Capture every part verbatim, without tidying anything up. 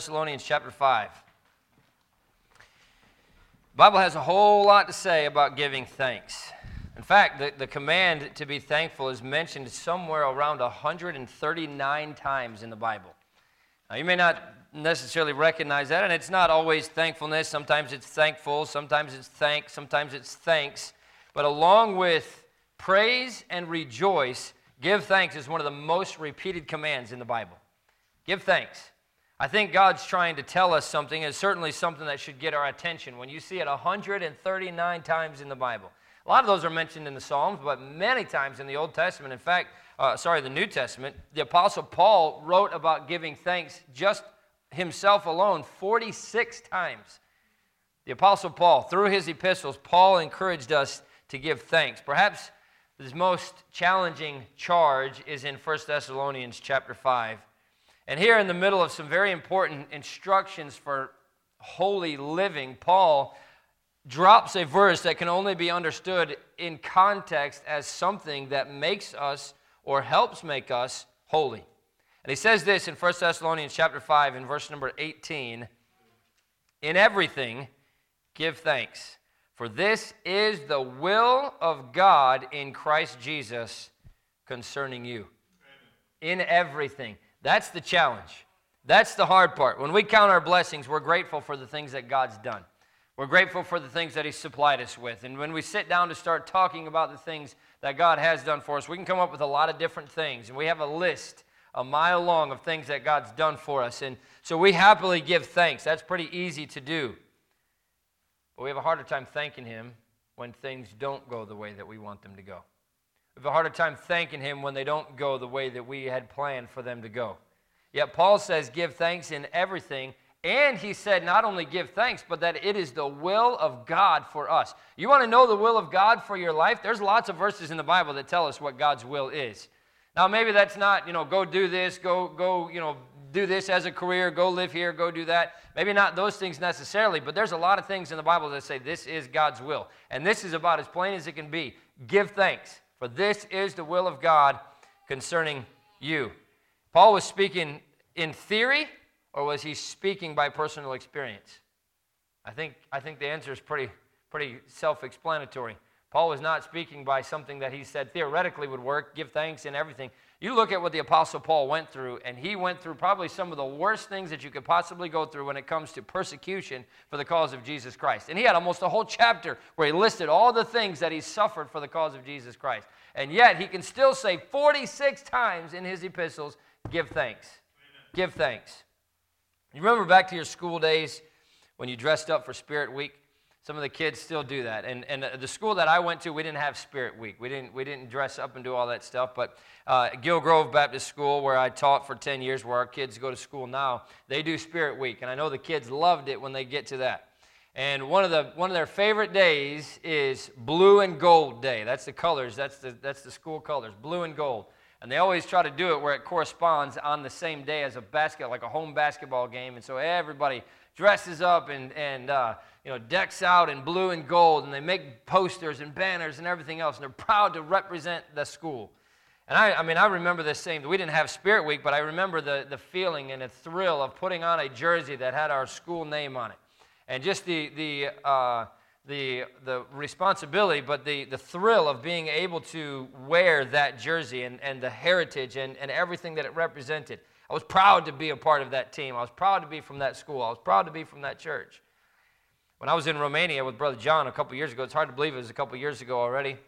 Thessalonians chapter five. The Bible has a whole lot to say about giving thanks. In fact, the, the command to be thankful is mentioned somewhere around one hundred thirty-nine times in the Bible. Now, you may not necessarily recognize that, and it's not always thankfulness. Sometimes it's thankful, sometimes it's thank, sometimes it's thanks. But along with praise and rejoice, give thanks is one of the most repeated commands in the Bible. Give thanks. I think God's trying to tell us something, and certainly something that should get our attention when you see it one hundred thirty-nine times in the Bible. A lot of those are mentioned in the Psalms, but many times in the Old Testament, in fact, uh, sorry, the New Testament, the Apostle Paul wrote about giving thanks just himself alone forty-six times. The Apostle Paul, through his epistles, Paul encouraged us to give thanks. Perhaps his most challenging charge is in First Thessalonians chapter five. And here in the middle of some very important instructions for holy living, Paul drops a verse that can only be understood in context as something that makes us or helps make us holy. And he says this in First Thessalonians chapter five in verse number eighteen, "In everything give thanks, for this is the will of God in Christ Jesus concerning you." Amen. In everything. That's the challenge. That's the hard part. When we count our blessings, we're grateful for the things that God's done. We're grateful for the things that He supplied us with. And when we sit down to start talking about the things that God has done for us, we can come up with a lot of different things. And we have a list a mile long of things that God's done for us. And so we happily give thanks. That's pretty easy to do. But we have a harder time thanking Him when things don't go the way that we want them to go. We have a harder time thanking Him when they don't go the way that we had planned for them to go. Yet Paul says, give thanks in everything. And he said, not only give thanks, but that it is the will of God for us. You want to know the will of God for your life? There's lots of verses in the Bible that tell us what God's will is. Now, maybe that's not, you know, go do this, go, go, you know, do this as a career, go live here, go do that. Maybe not those things necessarily, but there's a lot of things in the Bible that say this is God's will. And this is about as plain as it can be. Give thanks. For this is the will of God concerning you. Paul was speaking in theory, or was he speaking by personal experience? I think I think the answer is pretty pretty self-explanatory. Paul was not speaking by something that he said theoretically would work, give thanks and everything. You look at what the Apostle Paul went through, and he went through probably some of the worst things that you could possibly go through when it comes to persecution for the cause of Jesus Christ. And he had almost a whole chapter where he listed all the things that he suffered for the cause of Jesus Christ. And yet he can still say forty-six times in his epistles, give thanks. Amen. Give thanks. You remember back to your school days when you dressed up for Spirit Week? Some of the kids still do that, and and the school that I went to, we didn't have Spirit Week. We didn't we didn't dress up and do all that stuff. But uh, Gilgrove Baptist School, where I taught for ten years, where our kids go to school now, they do Spirit Week, and I know the kids loved it when they get to that. And one of the one of their favorite days is Blue and Gold Day. That's the colors. That's the that's the school colors, blue and gold. And they always try to do it where it corresponds on the same day as a basket, like a home basketball game, and so everybody dresses up and and uh, you know decks out in blue and gold, and they make posters and banners and everything else, and they're proud to represent the school. And I, I mean, I remember the same. We didn't have Spirit Week, but I remember the the feeling and the thrill of putting on a jersey that had our school name on it, and just the the uh, the the responsibility, but the the thrill of being able to wear that jersey and and the heritage and and everything that it represented. I was proud to be a part of that team. I was proud to be from that school. I was proud to be from that church. When I was in Romania with Brother John a couple years ago, it's hard to believe it was a couple years ago already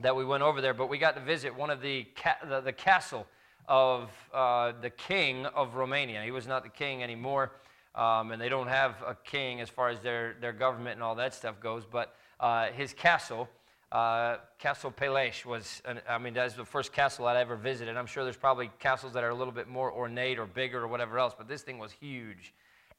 that we went over there, but we got to visit one of the ca- the, the castle of uh, the king of Romania. He was not the king anymore, um, and they don't have a king as far as their, their government and all that stuff goes, but uh, his castle, Uh, Castle Peleș was, an, I mean, that's the first castle I'd ever visited. I'm sure there's probably castles that are a little bit more ornate or bigger or whatever else, but this thing was huge.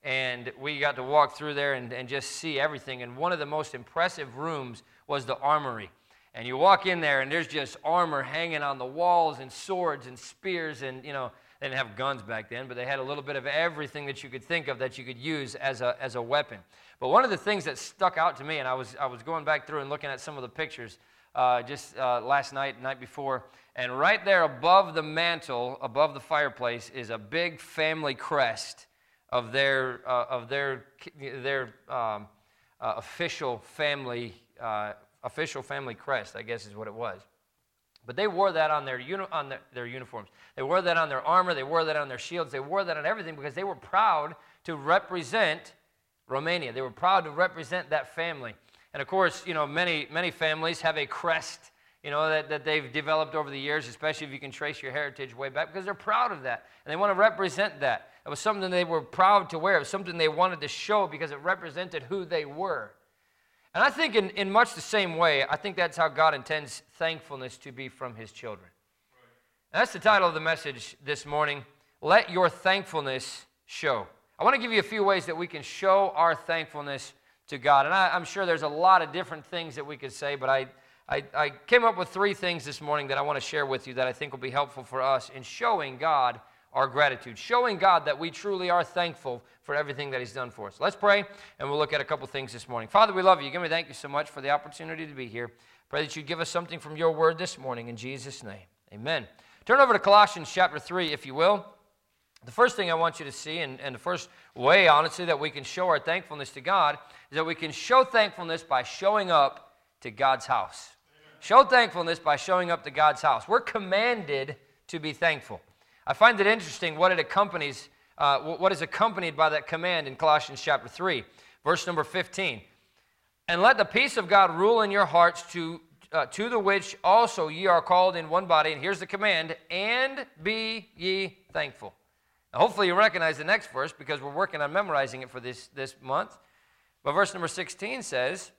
And we got to walk through there and, and just see everything. And one of the most impressive rooms was the armory. And you walk in there, and there's just armor hanging on the walls and swords and spears and, you know, they didn't have guns back then, but they had a little bit of everything that you could think of that you could use as a as a weapon. But one of the things that stuck out to me, and I was I was going back through and looking at some of the pictures uh, just uh, last night, night before, and right there above the mantle, above the fireplace, is a big family crest of their uh, of their their um, uh, official family uh, official family crest, I guess is what it was. But they wore that on their uni- on their, their uniforms. They wore that on their armor. They wore that on their shields. They wore that on everything because they were proud to represent Romania. They were proud to represent that family. And of course, you know, many many families have a crest, you know, that, that they've developed over the years, especially if you can trace your heritage way back, because they're proud of that, and they want to represent that. It was something they were proud to wear. It was something they wanted to show because it represented who they were. And I think in, in much the same way, I think that's how God intends thankfulness to be from his children. And that's the title of the message this morning, Let Your Thankfulness Show. I want to give you a few ways that we can show our thankfulness to God. And I, I'm sure there's a lot of different things that we could say, but I, I, I came up with three things this morning that I want to share with you that I think will be helpful for us in showing God our gratitude, showing God that we truly are thankful for everything that he's done for us. Let's pray, and we'll look at a couple things this morning. Father, we love you. Give me thank you so much for the opportunity to be here. Pray that you give us something from your word this morning in Jesus' name. Amen. Turn over to Colossians chapter three, if you will. The first thing I want you to see, and, and the first way, honestly, that we can show our thankfulness to God is that we can show thankfulness by showing up to God's house. Amen. Show thankfulness by showing up to God's house. We're commanded to be thankful. I find it interesting what it accompanies, uh, what is accompanied by that command in Colossians chapter three, verse number fifteen. And let the peace of God rule in your hearts, to uh, to the which also ye are called in one body. And here's the command, and be ye thankful. Now, hopefully you recognize the next verse because we're working on memorizing it for this, this month. But verse number sixteen says,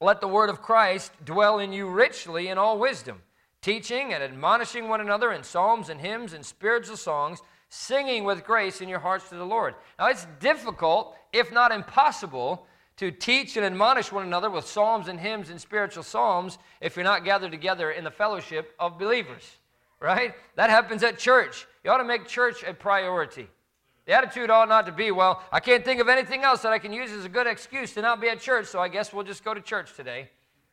let the word of Christ dwell in you richly in all wisdom, teaching and admonishing one another in psalms and hymns and spiritual songs, singing with grace in your hearts to the Lord. Now, it's difficult, if not impossible, to teach and admonish one another with psalms and hymns and spiritual psalms if you're not gathered together in the fellowship of believers, right? That happens at church. You ought to make church a priority. The attitude ought not to be, well, I can't think of anything else that I can use as a good excuse to not be at church, so I guess we'll just go to church today,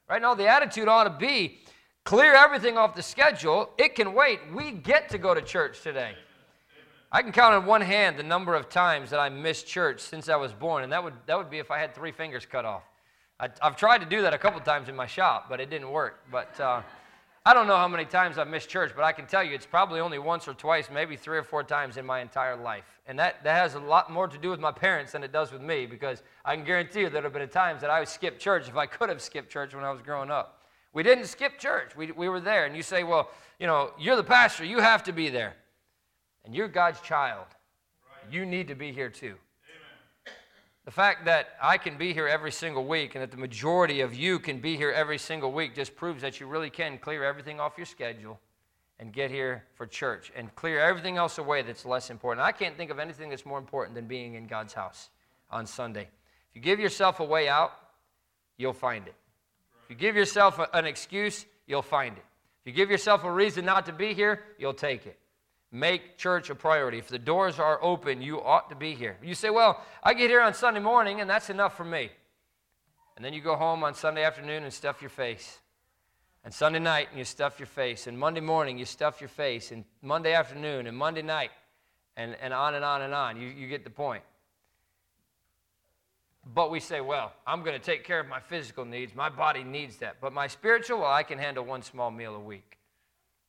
right? No, the attitude ought to be, clear everything off the schedule. It can wait. We get to go to church today. Amen. I can count on one hand the number of times that I missed church since I was born, and that would that would be if I had three fingers cut off. I, I've tried to do that a couple times in my shop, but it didn't work. But uh, I don't know how many times I've missed church, but I can tell you it's probably only once or twice, maybe three or four times in my entire life. And that, that has a lot more to do with my parents than it does with me, because I can guarantee you there have been times that I would skip church if I could have skipped church when I was growing up. We didn't skip church. We we were there. And you say, well, you know, you're the pastor. You have to be there. And you're God's child. Right. You need to be here too. Amen. The fact that I can be here every single week and that the majority of you can be here every single week just proves that you really can clear everything off your schedule and get here for church and clear everything else away that's less important. I can't think of anything that's more important than being in God's house on Sunday. If you give yourself a way out, you'll find it. If you give yourself an excuse, you'll find it. If you give yourself a reason not to be here, you'll take it. Make church a priority. If the doors are open, you ought to be here. You say, well, I get here on Sunday morning, and that's enough for me. And then you go home on Sunday afternoon and stuff your face. And Sunday night, and you stuff your face. And Monday morning, you stuff your face. And Monday afternoon, and Monday night, and, and on and on and on. You, you get the point. But we say, well, I'm going to take care of my physical needs. My body needs that. But my spiritual, well, I can handle one small meal a week.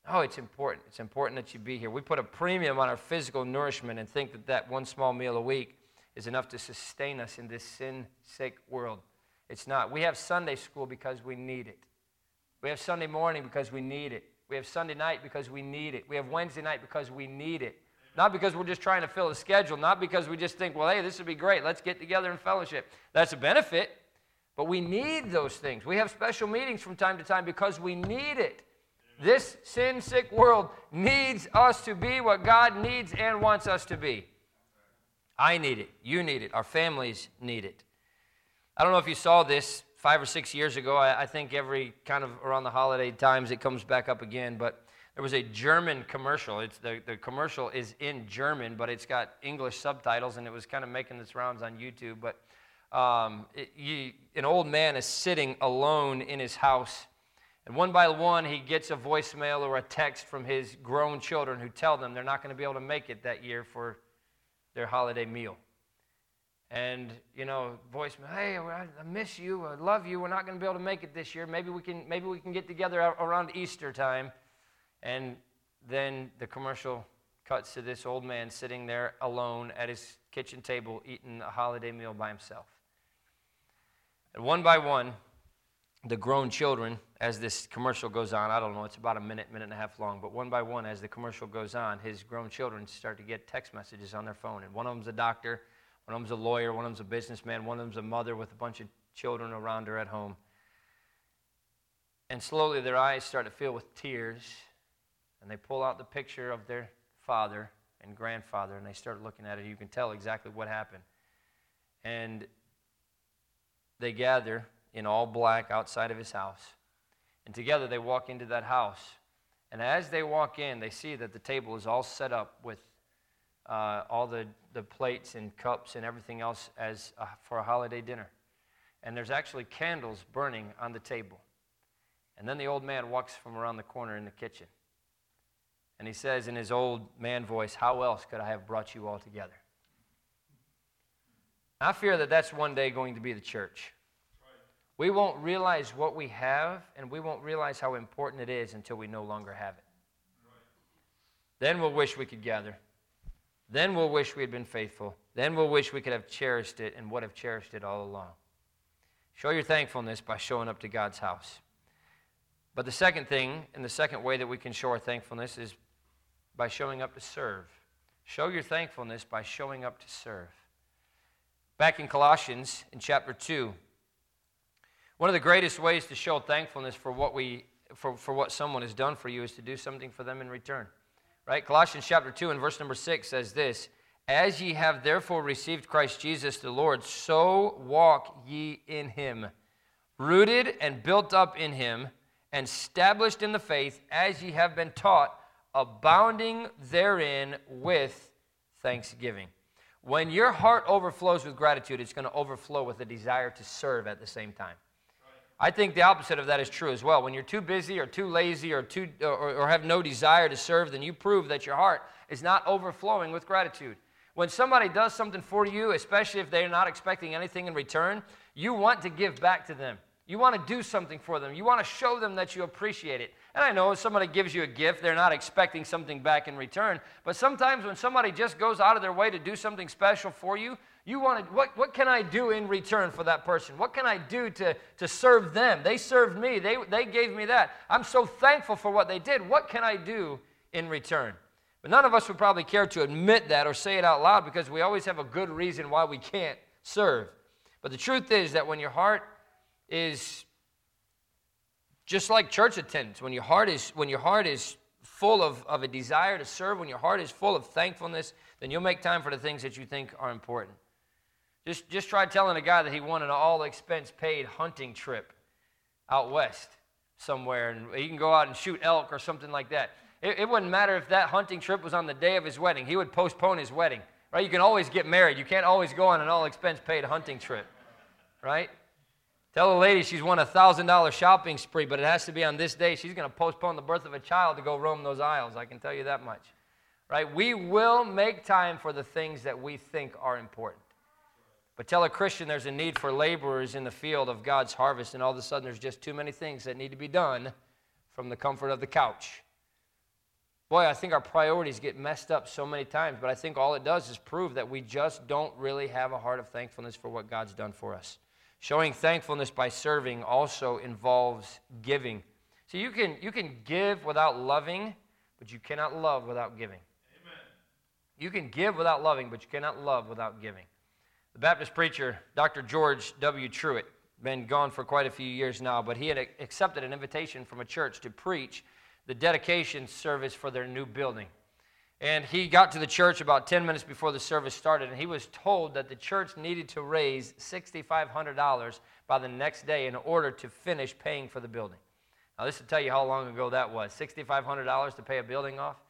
Oh, it's important. It's important that you be here. We put a premium on our physical nourishment and think that that one small meal a week is enough to sustain us in this sin-sick world. It's not. We have Sunday school because we need it. We have Sunday morning because we need it. We have Sunday night because we need it. We have Wednesday night because we need it. Not because we're just trying to fill the schedule, not because we just think, well, hey, this would be great. Let's get together in fellowship. That's a benefit, but we need those things. We have special meetings from time to time because we need it. This sin-sick world needs us to be what God needs and wants us to be. I need it. You need it. Our families need it. I don't know if you saw this five or six years ago. I, I think every kind of around the holiday times it comes back up again, but there was a German commercial. It's the, the commercial is in German, but it's got English subtitles, and it was kind of making its rounds on YouTube. But um, it, you, an old man is sitting alone in his house, and one by one he gets a voicemail or a text from his grown children who tell them they're not going to be able to make it that year for their holiday meal. And, you know, voicemail, hey, I miss you, I love you, we're not going to be able to make it this year. Maybe we can maybe we can get together around Easter time. And then the commercial cuts to this old man sitting there alone at his kitchen table eating a holiday meal by himself. And one by one, the grown children, as this commercial goes on, I don't know, it's about a minute, minute and a half long, but one by one, as the commercial goes on, his grown children start to get text messages on their phone. And one of them's a doctor, one of them's a lawyer, one of them's a businessman, one of them's a mother with a bunch of children around her at home. And slowly their eyes start to fill with tears, and they pull out the picture of their father and grandfather, and they start looking at it. You can tell exactly what happened. And they gather in all black outside of his house, and together they walk into that house. And as they walk in, they see that the table is all set up with Uh, all the, the plates and cups and everything else as a, for a holiday dinner. And there's actually candles burning on the table. And then the old man walks from around the corner in the kitchen. And he says in his old man voice, "How else could I have brought you all together?" I fear that that's one day going to be the church. Right. We won't realize what we have, and we won't realize how important it is until we no longer have it. Right. Then we'll wish we could gather. Then we'll wish we had been faithful. Then we'll wish we could have cherished it and would have cherished it all along. Show your thankfulness by showing up to God's house. But the second thing, and the second way that we can show our thankfulness, is by showing up to serve. Show your thankfulness by showing up to serve. Back in Colossians, in chapter two, one of the greatest ways to show thankfulness for what we, for, for what someone has done for you is to do something for them in return. Right? Colossians chapter two and verse number six says this, "As ye have therefore received Christ Jesus the Lord, so walk ye in him, rooted and built up in him, and established in the faith, as ye have been taught, abounding therein with thanksgiving." When your heart overflows with gratitude, it's going to overflow with a desire to serve at the same time. I think the opposite of that is true as well. When you're too busy or too lazy or too or, or have no desire to serve, then you prove that your heart is not overflowing with gratitude. When somebody does something for you, especially if they're not expecting anything in return, you want to give back to them. You want to do something for them. You want to show them that you appreciate it. And I know if somebody gives you a gift, they're not expecting something back in return. But sometimes when somebody just goes out of their way to do something special for you, You want to, what, what can I do in return for that person? What can I do to, to serve them? They served me. They, they gave me that. I'm so thankful for what they did. What can I do in return? But none of us would probably care to admit that or say it out loud, because we always have a good reason why we can't serve. But the truth is that when your heart is just like church attendance, when your heart is when your heart is full of, of a desire to serve, when your heart is full of thankfulness, then you'll make time for the things that you think are important. Just just try telling a guy that he won an all-expense-paid hunting trip out west somewhere, and he can go out and shoot elk or something like that. It, it wouldn't matter if that hunting trip was on the day of his wedding. He would postpone his wedding, right? You can always get married. You can't always go on an all-expense-paid hunting trip, right? Tell a lady she's won a one thousand dollars shopping spree, but it has to be on this day. She's going to postpone the birth of a child to go roam those aisles. I can tell you that much, right? We will make time for the things that we think are important. But tell a Christian there's a need for laborers in the field of God's harvest, and all of a sudden there's just too many things that need to be done from the comfort of the couch. Boy, I think our priorities get messed up so many times, but I think all it does is prove that we just don't really have a heart of thankfulness for what God's done for us. Showing thankfulness by serving also involves giving. So you can, you can give without loving, but you cannot love without giving. Amen. You can give without loving, but you cannot love without giving. The Baptist preacher, Doctor George W. Truett, been gone for quite a few years now, but he had accepted an invitation from a church to preach the dedication service for their new building. And he got to the church about ten minutes before the service started, and he was told that the church needed to raise six thousand five hundred dollars by the next day in order to finish paying for the building. Now, this will tell you how long ago that was, six thousand five hundred dollars to pay a building off.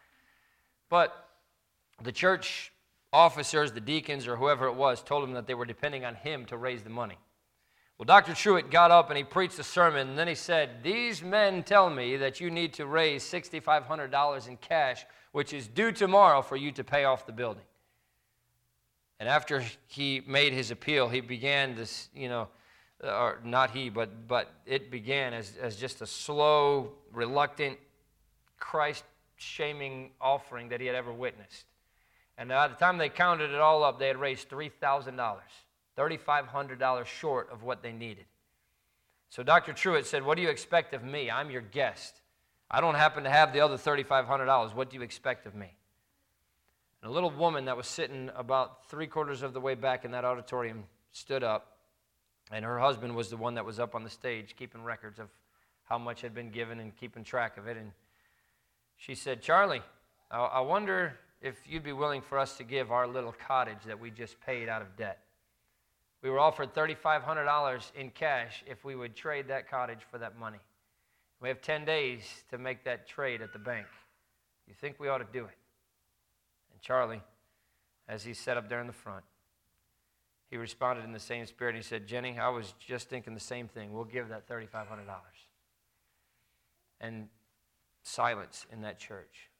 But the church officers, the deacons, or whoever it was, told him that they were depending on him to raise the money. Well, Doctor Truett got up and he preached a sermon, and then he said, "These men tell me that you need to raise six thousand five hundred dollars in cash, which is due tomorrow for you to pay off the building." And after he made his appeal, he began this, you know, or not he, but but it began as, as just a slow, reluctant, Christ-shaming offering that he had ever witnessed. And by the time they counted it all up, they had raised three thousand dollars, three thousand five hundred dollars short of what they needed. So Doctor Truitt said, what do you expect of me? I'm your guest. I don't happen to have the other three thousand five hundred dollars. What do you expect of me? And a little woman that was sitting about three-quarters of the way back in that auditorium stood up, and her husband was the one that was up on the stage keeping records of how much had been given and keeping track of it. And she said, Charlie, I wonder if you'd be willing for us to give our little cottage that we just paid out of debt. We were offered three thousand five hundred dollars in cash if we would trade that cottage for that money. We have ten days to make that trade at the bank. You think we ought to do it? And Charlie, as he sat up there in the front, he responded in the same spirit. He said, Jenny, I was just thinking the same thing. We'll give that three thousand five hundred dollars. And silence in that church.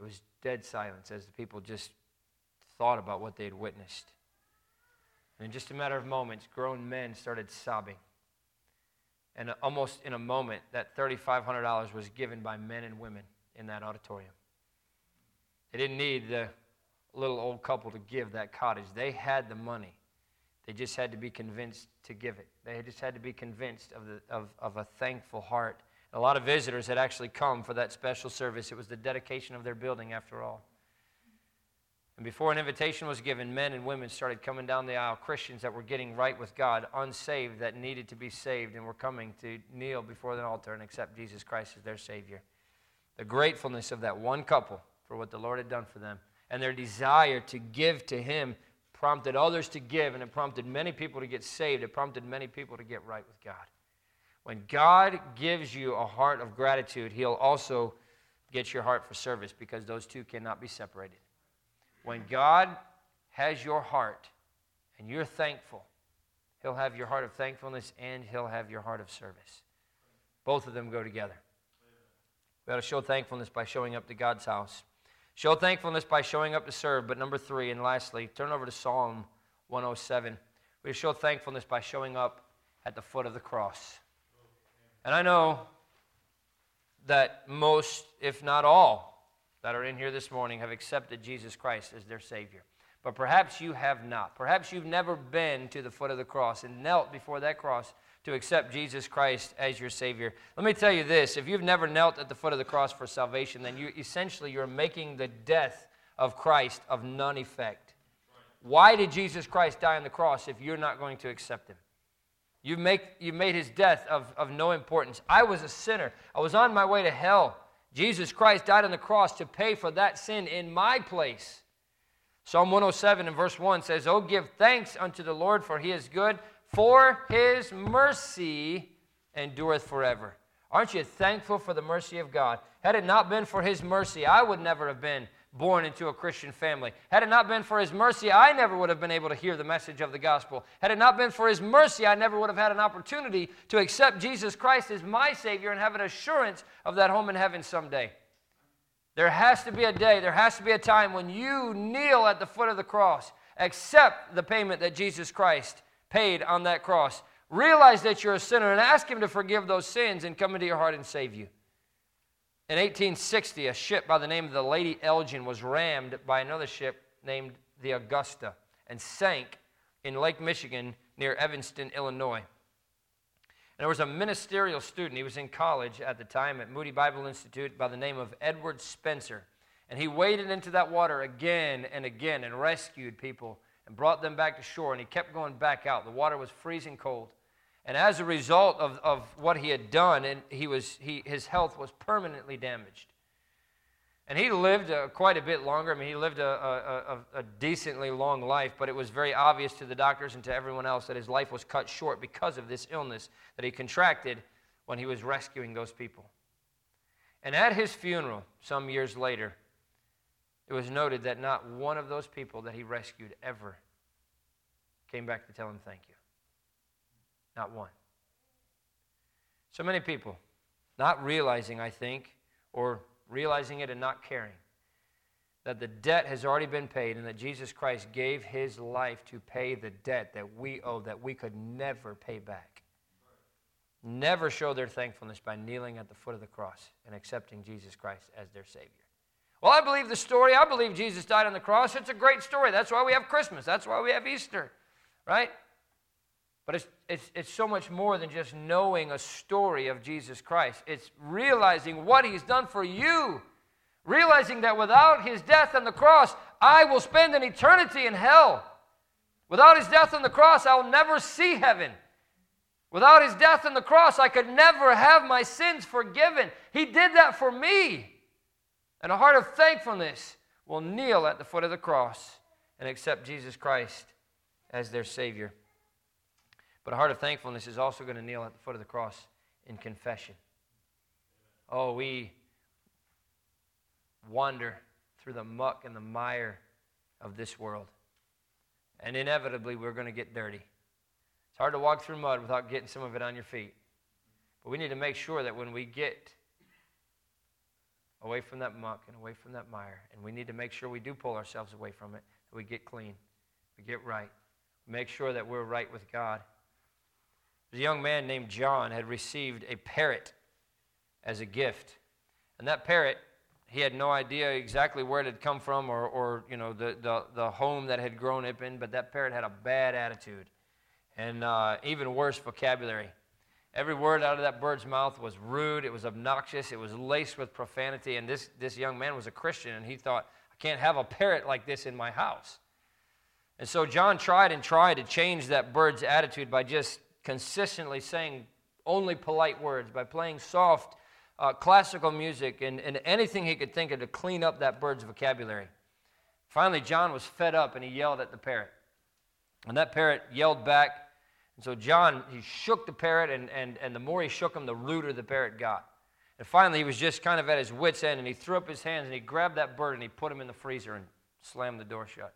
It was dead silence as the people just thought about what they had witnessed. And in just a matter of moments, grown men started sobbing. And almost in a moment, that three thousand five hundred dollars was given by men and women in that auditorium. They didn't need the little old couple to give that cottage. They had the money. They just had to be convinced to give it. They just had to be convinced of the, of, of a thankful heart. A lot of visitors had actually come for that special service. It was the dedication of their building, after all. And before an invitation was given, men and women started coming down the aisle, Christians that were getting right with God, unsaved that needed to be saved, and were coming to kneel before the altar and accept Jesus Christ as their Savior. The gratefulness of that one couple for what the Lord had done for them, and their desire to give to Him, prompted others to give, and it prompted many people to get saved. It prompted many people to get right with God. When God gives you a heart of gratitude, He'll also get your heart for service, because those two cannot be separated. When God has your heart and you're thankful, He'll have your heart of thankfulness and He'll have your heart of service. Both of them go together. We ought to show thankfulness by showing up to God's house. Show thankfulness by showing up to serve. But number three, and lastly, turn over to Psalm one oh seven. We show thankfulness by showing up at the foot of the cross. And I know that most, if not all, that are in here this morning have accepted Jesus Christ as their Savior. But perhaps you have not. Perhaps you've never been to the foot of the cross and knelt before that cross to accept Jesus Christ as your Savior. Let me tell you this. If you've never knelt at the foot of the cross for salvation, then you essentially you're making the death of Christ of none effect. Why did Jesus Christ die on the cross if you're not going to accept Him? You make you made His death of, of no importance. I was a sinner. I was on my way to hell. Jesus Christ died on the cross to pay for that sin in my place. Psalm one oh seven and verse one says, "Oh, give thanks unto the Lord, for He is good, for His mercy endureth forever." Aren't you thankful for the mercy of God? Had it not been for His mercy, I would never have been born into a Christian family. Had it not been for His mercy, I never would have been able to hear the message of the gospel. Had it not been for His mercy, I never would have had an opportunity to accept Jesus Christ as my Savior and have an assurance of that home in heaven someday. There has to be a day, there has to be a time when you kneel at the foot of the cross, accept the payment that Jesus Christ paid on that cross, realize that you're a sinner, and ask Him to forgive those sins and come into your heart and save you. In eighteen sixty, a ship by the name of the Lady Elgin was rammed by another ship named the Augusta and sank in Lake Michigan near Evanston, Illinois. And there was a ministerial student. He was in college at the time at Moody Bible Institute by the name of Edward Spencer. And he waded into that water again and again and rescued people and brought them back to shore. And he kept going back out. The water was freezing cold. And as a result of, of what he had done, and he was he his health was permanently damaged. And he lived uh, quite a bit longer. I mean, he lived a, a, a, a decently long life, but it was very obvious to the doctors and to everyone else that his life was cut short because of this illness that he contracted when he was rescuing those people. And at his funeral, some years later, it was noted that not one of those people that he rescued ever came back to tell him thank you. Not one. So many people, not realizing, I think, or realizing it and not caring, that the debt has already been paid and that Jesus Christ gave his life to pay the debt that we owe, that we could never pay back. Never show their thankfulness by kneeling at the foot of the cross and accepting Jesus Christ as their Savior. Well, I believe the story. I believe Jesus died on the cross. It's a great story. That's why we have Christmas. That's why we have Easter, right? But it's, it's, it's so much more than just knowing a story of Jesus Christ. It's realizing what he's done for you. Realizing that without his death on the cross, I will spend an eternity in hell. Without his death on the cross, I will never see heaven. Without his death on the cross, I could never have my sins forgiven. He did that for me. And a heart of thankfulness will kneel at the foot of the cross and accept Jesus Christ as their Savior. But a heart of thankfulness is also going to kneel at the foot of the cross in confession. Oh, we wander through the muck and the mire of this world. And inevitably, we're going to get dirty. It's hard to walk through mud without getting some of it on your feet. But we need to make sure that when we get away from that muck and away from that mire, and we need to make sure we do pull ourselves away from it, that we get clean, we get right, make sure that we're right with God. There's a young man named John had received a parrot as a gift. And that parrot, he had no idea exactly where it had come from or, or you know, the, the, the home that had grown up in, but that parrot had a bad attitude and uh, even worse vocabulary. Every word out of that bird's mouth was rude, it was obnoxious, it was laced with profanity, and this, this young man was a Christian, and he thought, I can't have a parrot like this in my house. And so John tried and tried to change that bird's attitude by just consistently saying only polite words, by playing soft uh, classical music and, and anything he could think of to clean up that bird's vocabulary. Finally, John was fed up, and he yelled at the parrot. And that parrot yelled back. And so John, he shook the parrot, and, and, and the more he shook him, the ruder the parrot got. And finally, he was just kind of at his wit's end, and he threw up his hands, and he grabbed that bird, and he put him in the freezer and slammed the door shut.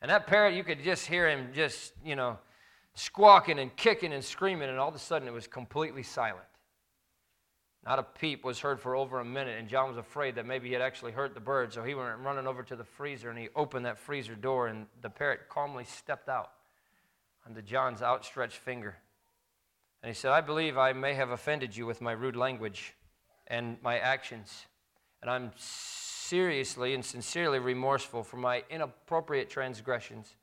And that parrot, you could just hear him just, you know, squawking and kicking and screaming, and all of a sudden, it was completely silent. Not a peep was heard for over a minute, and John was afraid that maybe he had actually hurt the bird, so he went running over to the freezer, and he opened that freezer door, and the parrot calmly stepped out under John's outstretched finger. And he said, I believe I may have offended you with my rude language and my actions, and I'm seriously and sincerely remorseful for my inappropriate transgressions,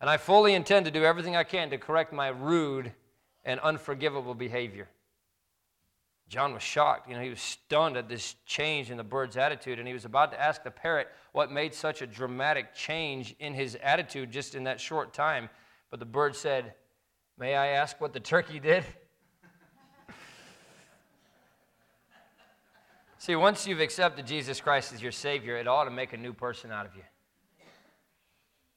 and I fully intend to do everything I can to correct my rude and unforgivable behavior. John was shocked. You know, he was stunned at this change in the bird's attitude, and he was about to ask the parrot what made such a dramatic change in his attitude just in that short time. But the bird said, may I ask what the turkey did? See, once you've accepted Jesus Christ as your Savior, it ought to make a new person out of you.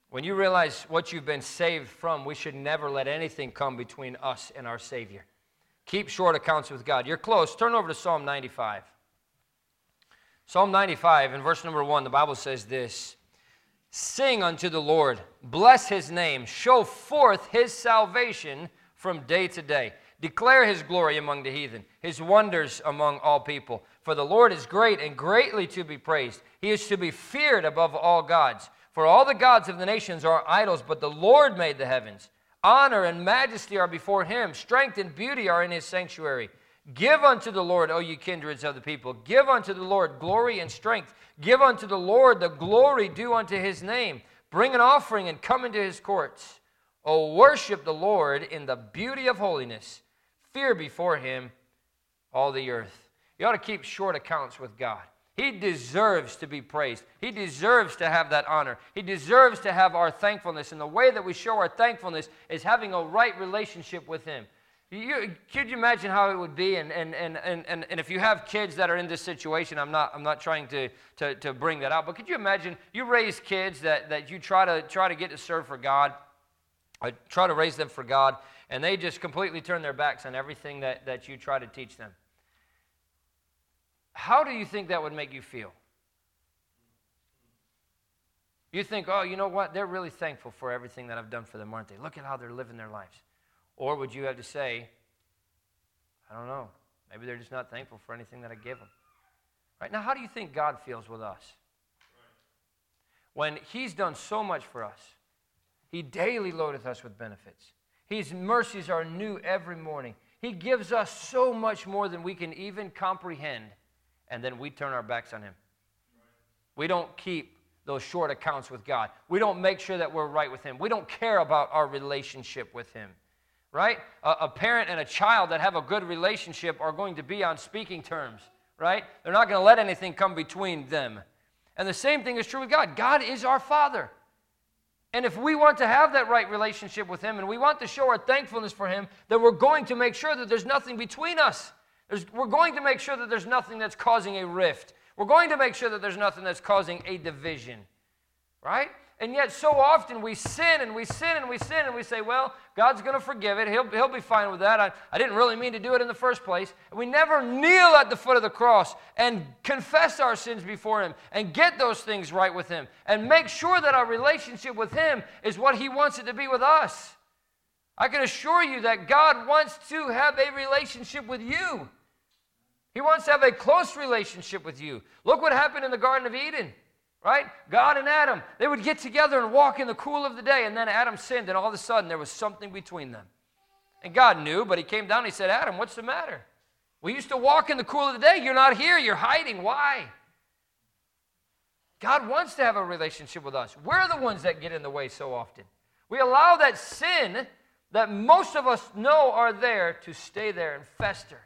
When you realize what you've been saved from, we should never let anything come between us and our Savior. Keep short accounts with God. You're close. Turn over to Psalm ninety-five. Psalm ninety-five, in verse number one, the Bible says this, Sing unto the Lord, bless his name, show forth his salvation from day to day. Declare his glory among the heathen, his wonders among all people. For the Lord is great and greatly to be praised. He is to be feared above all gods. For all the gods of the nations are idols, but the Lord made the heavens. Honor and majesty are before him. Strength and beauty are in his sanctuary. Give unto the Lord, O ye kindreds of the people. Give unto the Lord glory and strength. Give unto the Lord the glory due unto his name. Bring an offering and come into his courts. O worship the Lord in the beauty of holiness. Fear before him all the earth. You ought to keep short accounts with God. He deserves to be praised. He deserves to have that honor. He deserves to have our thankfulness. And the way that we show our thankfulness is having a right relationship with him. You, could you imagine how it would be? And, and, and, and, and if you have kids that are in this situation, I'm not I'm not trying to, to, to bring that out, but could you imagine you raise kids that, that you try to try to get to serve for God, or try to raise them for God, and they just completely turn their backs on everything that, that you try to teach them? How do you think that would make you feel? You think, oh, you know what? They're really thankful for everything that I've done for them, aren't they? Look at how they're living their lives. Or would you have to say, I don't know, maybe they're just not thankful for anything that I give them. Right? Now, how do you think God feels with us? when he's done so much for us. He daily loadeth us with benefits. His mercies are new every morning. He gives us so much more than we can even comprehend, and then we turn our backs on him. We don't keep those short accounts with God. We don't make sure that we're right with him. We don't care about our relationship with him, right? A, a parent and a child that have a good relationship are going to be on speaking terms, right? They're not going to let anything come between them. And the same thing is true with God. God is our Father. And if we want to have that right relationship with him and we want to show our thankfulness for him, then we're going to make sure that there's nothing between us. There's, we're going to make sure that there's nothing that's causing a rift. We're going to make sure that there's nothing that's causing a division, right? And yet so often we sin and we sin and we sin and we say, well, God's going to forgive it. He'll, he'll be fine with that. I, I didn't really mean to do it in the first place. And we never kneel at the foot of the cross and confess our sins before him and get those things right with him and make sure that our relationship with him is what he wants it to be with us. I can assure you that God wants to have a relationship with you. He wants to have a close relationship with you. Look what happened in the Garden of Eden, right? God and Adam, they would get together and walk in the cool of the day, and then Adam sinned, and all of a sudden there was something between them. And God knew, but he came down and he said, Adam, what's the matter? We used to walk in the cool of the day. You're not here. You're hiding. Why? God wants to have a relationship with us. We're the ones that get in the way so often. We allow that sin that most of us know are there to stay there and fester.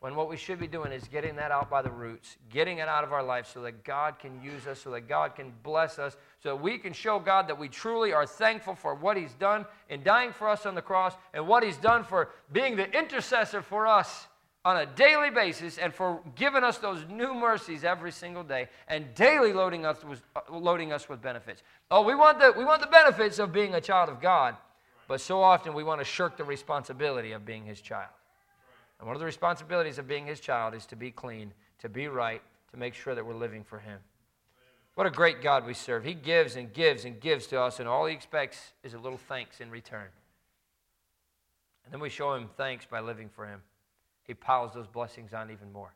When what we should be doing is getting that out by the roots, getting it out of our life so that God can use us, so that God can bless us, so that we can show God that we truly are thankful for what he's done in dying for us on the cross and what he's done for being the intercessor for us on a daily basis and for giving us those new mercies every single day and daily loading us with, loading us with benefits. Oh, we want the, we want the benefits of being a child of God, but so often we want to shirk the responsibility of being his child. And one of the responsibilities of being his child is to be clean, to be right, to make sure that we're living for him. What a great God we serve. He gives and gives and gives to us, and all he expects is a little thanks in return. And then we show him thanks by living for him. He piles those blessings on even more.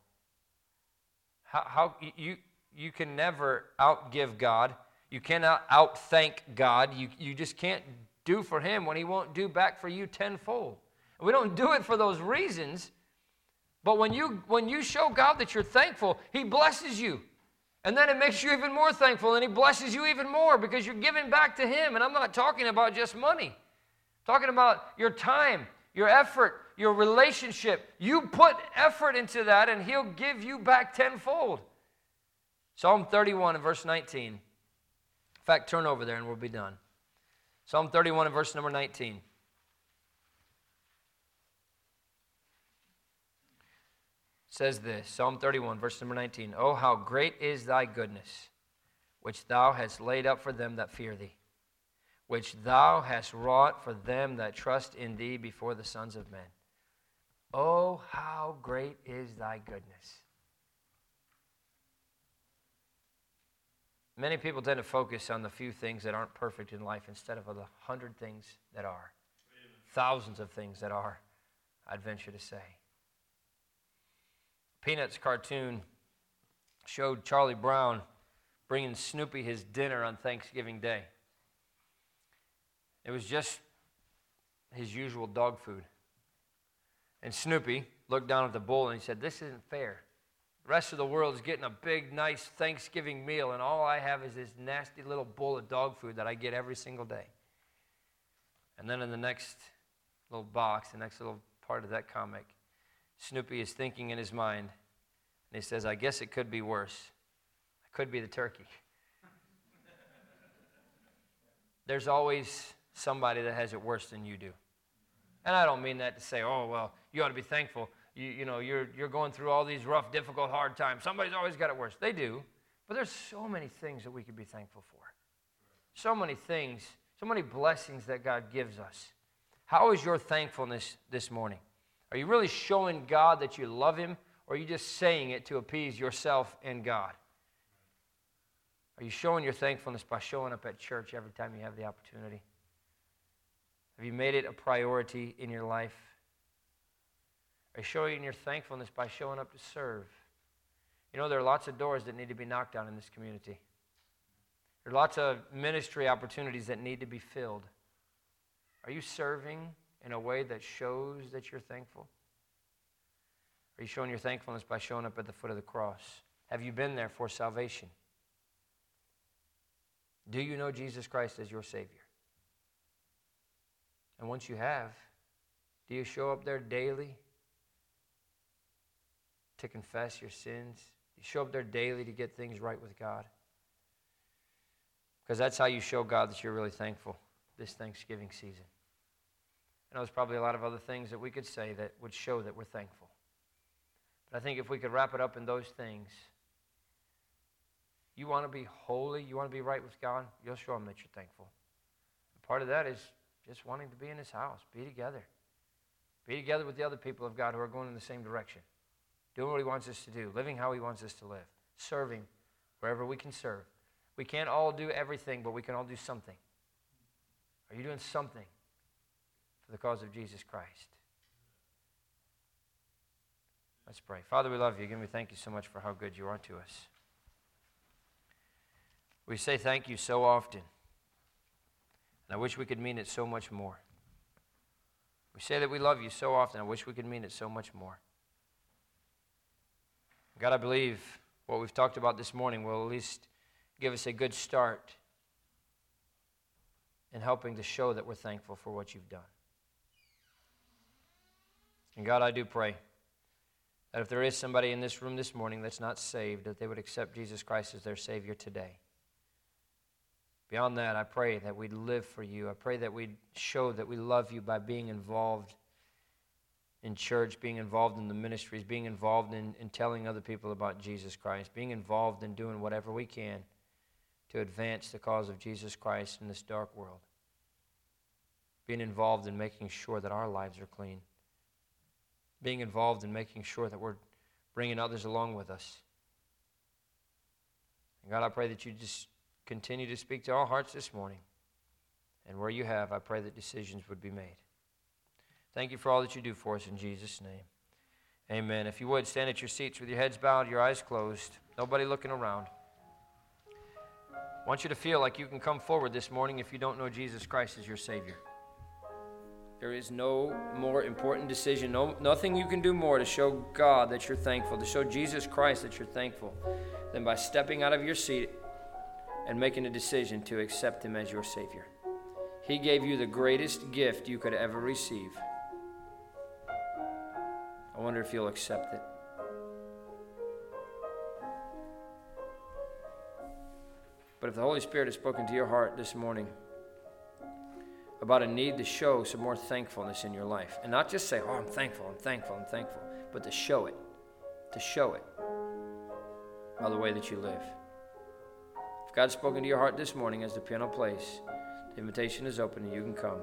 How, how you you can never outgive God. You cannot out-thank God. You, you just can't do for him when he won't do back for you tenfold. We don't do it for those reasons, but when you when you show God that you're thankful, he blesses you. And then it makes you even more thankful, and he blesses you even more because you're giving back to him. And I'm not talking about just money. I'm talking about your time, your effort, your relationship. You put effort into that, and he'll give you back tenfold. Psalm thirty-one and verse nineteen. In fact, turn over there, and we'll be done. Psalm thirty-one and verse number nineteen. Says this, Psalm thirty-one, verse number nineteen, "Oh, how great is thy goodness, which thou hast laid up for them that fear thee, which thou hast wrought for them that trust in thee before the sons of men. Oh, how great is thy goodness." Many people tend to focus on the few things that aren't perfect in life instead of the hundred things that are, thousands of things that are, I'd venture to say. Peanuts cartoon showed Charlie Brown bringing Snoopy his dinner on Thanksgiving Day. It was just his usual dog food. And Snoopy looked down at the bowl and he said, "This isn't fair. The rest of the world's getting a big, nice Thanksgiving meal, and all I have is this nasty little bowl of dog food that I get every single day." And then in the next little box, the next little part of that comic, Snoopy is thinking in his mind, and he says, "I guess it could be worse. It could be the turkey." There's always somebody that has it worse than you do. And I don't mean that to say, oh, well, you ought to be thankful. You, you know, you're, you're going through all these rough, difficult, hard times. Somebody's always got it worse. They do. But there's so many things that we could be thankful for. So many things, so many blessings that God gives us. How is your thankfulness this morning? Are you really showing God that you love him, or are you just saying it to appease yourself and God? Are you showing your thankfulness by showing up at church every time you have the opportunity? Have you made it a priority in your life? Are you showing your thankfulness by showing up to serve? You know, there are lots of doors that need to be knocked down in this community. There are lots of ministry opportunities that need to be filled. Are you serving in a way that shows that you're thankful? Are you showing your thankfulness by showing up at the foot of the cross? Have you been there for salvation? Do you know Jesus Christ as your Savior? And once you have, do you show up there daily to confess your sins? Do you show up there daily to get things right with God? Because that's how you show God that you're really thankful this Thanksgiving season. I know there's probably a lot of other things that we could say that would show that we're thankful. But I think if we could wrap it up in those things, you want to be holy, you want to be right with God, you'll show Him that you're thankful. And part of that is just wanting to be in His house, be together. Be together with the other people of God who are going in the same direction. Doing what He wants us to do, living how He wants us to live, serving wherever we can serve. We can't all do everything, but we can all do something. Are you doing something for the cause of Jesus Christ? Let's pray. Father, we love you. Again, we thank you so much for how good you are to us. We say thank you so often, and I wish we could mean it so much more. We say that we love you so often, I wish we could mean it so much more. God, I believe what we've talked about this morning will at least give us a good start in helping to show that we're thankful for what you've done. And God, I do pray that if there is somebody in this room this morning that's not saved, that they would accept Jesus Christ as their Savior today. Beyond that, I pray that we'd live for you. I pray that we'd show that we love you by being involved in church, being involved in the ministries, being involved in, in telling other people about Jesus Christ, being involved in doing whatever we can to advance the cause of Jesus Christ in this dark world, being involved in making sure that our lives are clean, being involved in making sure that we're bringing others along with us. And God, I pray that you just continue to speak to our hearts this morning. And where you have, I pray that decisions would be made. Thank you for all that you do for us in Jesus' name. Amen. If you would, stand at your seats with your heads bowed, your eyes closed, nobody looking around. I want you to feel like you can come forward this morning if you don't know Jesus Christ as your Savior. There is no more important decision, no, nothing you can do more to show God that you're thankful, to show Jesus Christ that you're thankful, than by stepping out of your seat and making a decision to accept Him as your Savior. He gave you the greatest gift you could ever receive. I wonder if you'll accept it. But if the Holy Spirit has spoken to your heart this morning about a need to show some more thankfulness in your life, and not just say, oh, I'm thankful, I'm thankful, I'm thankful, but to show it, to show it by the way that you live. If God's spoken to your heart this morning as the piano plays, the invitation is open and you can come.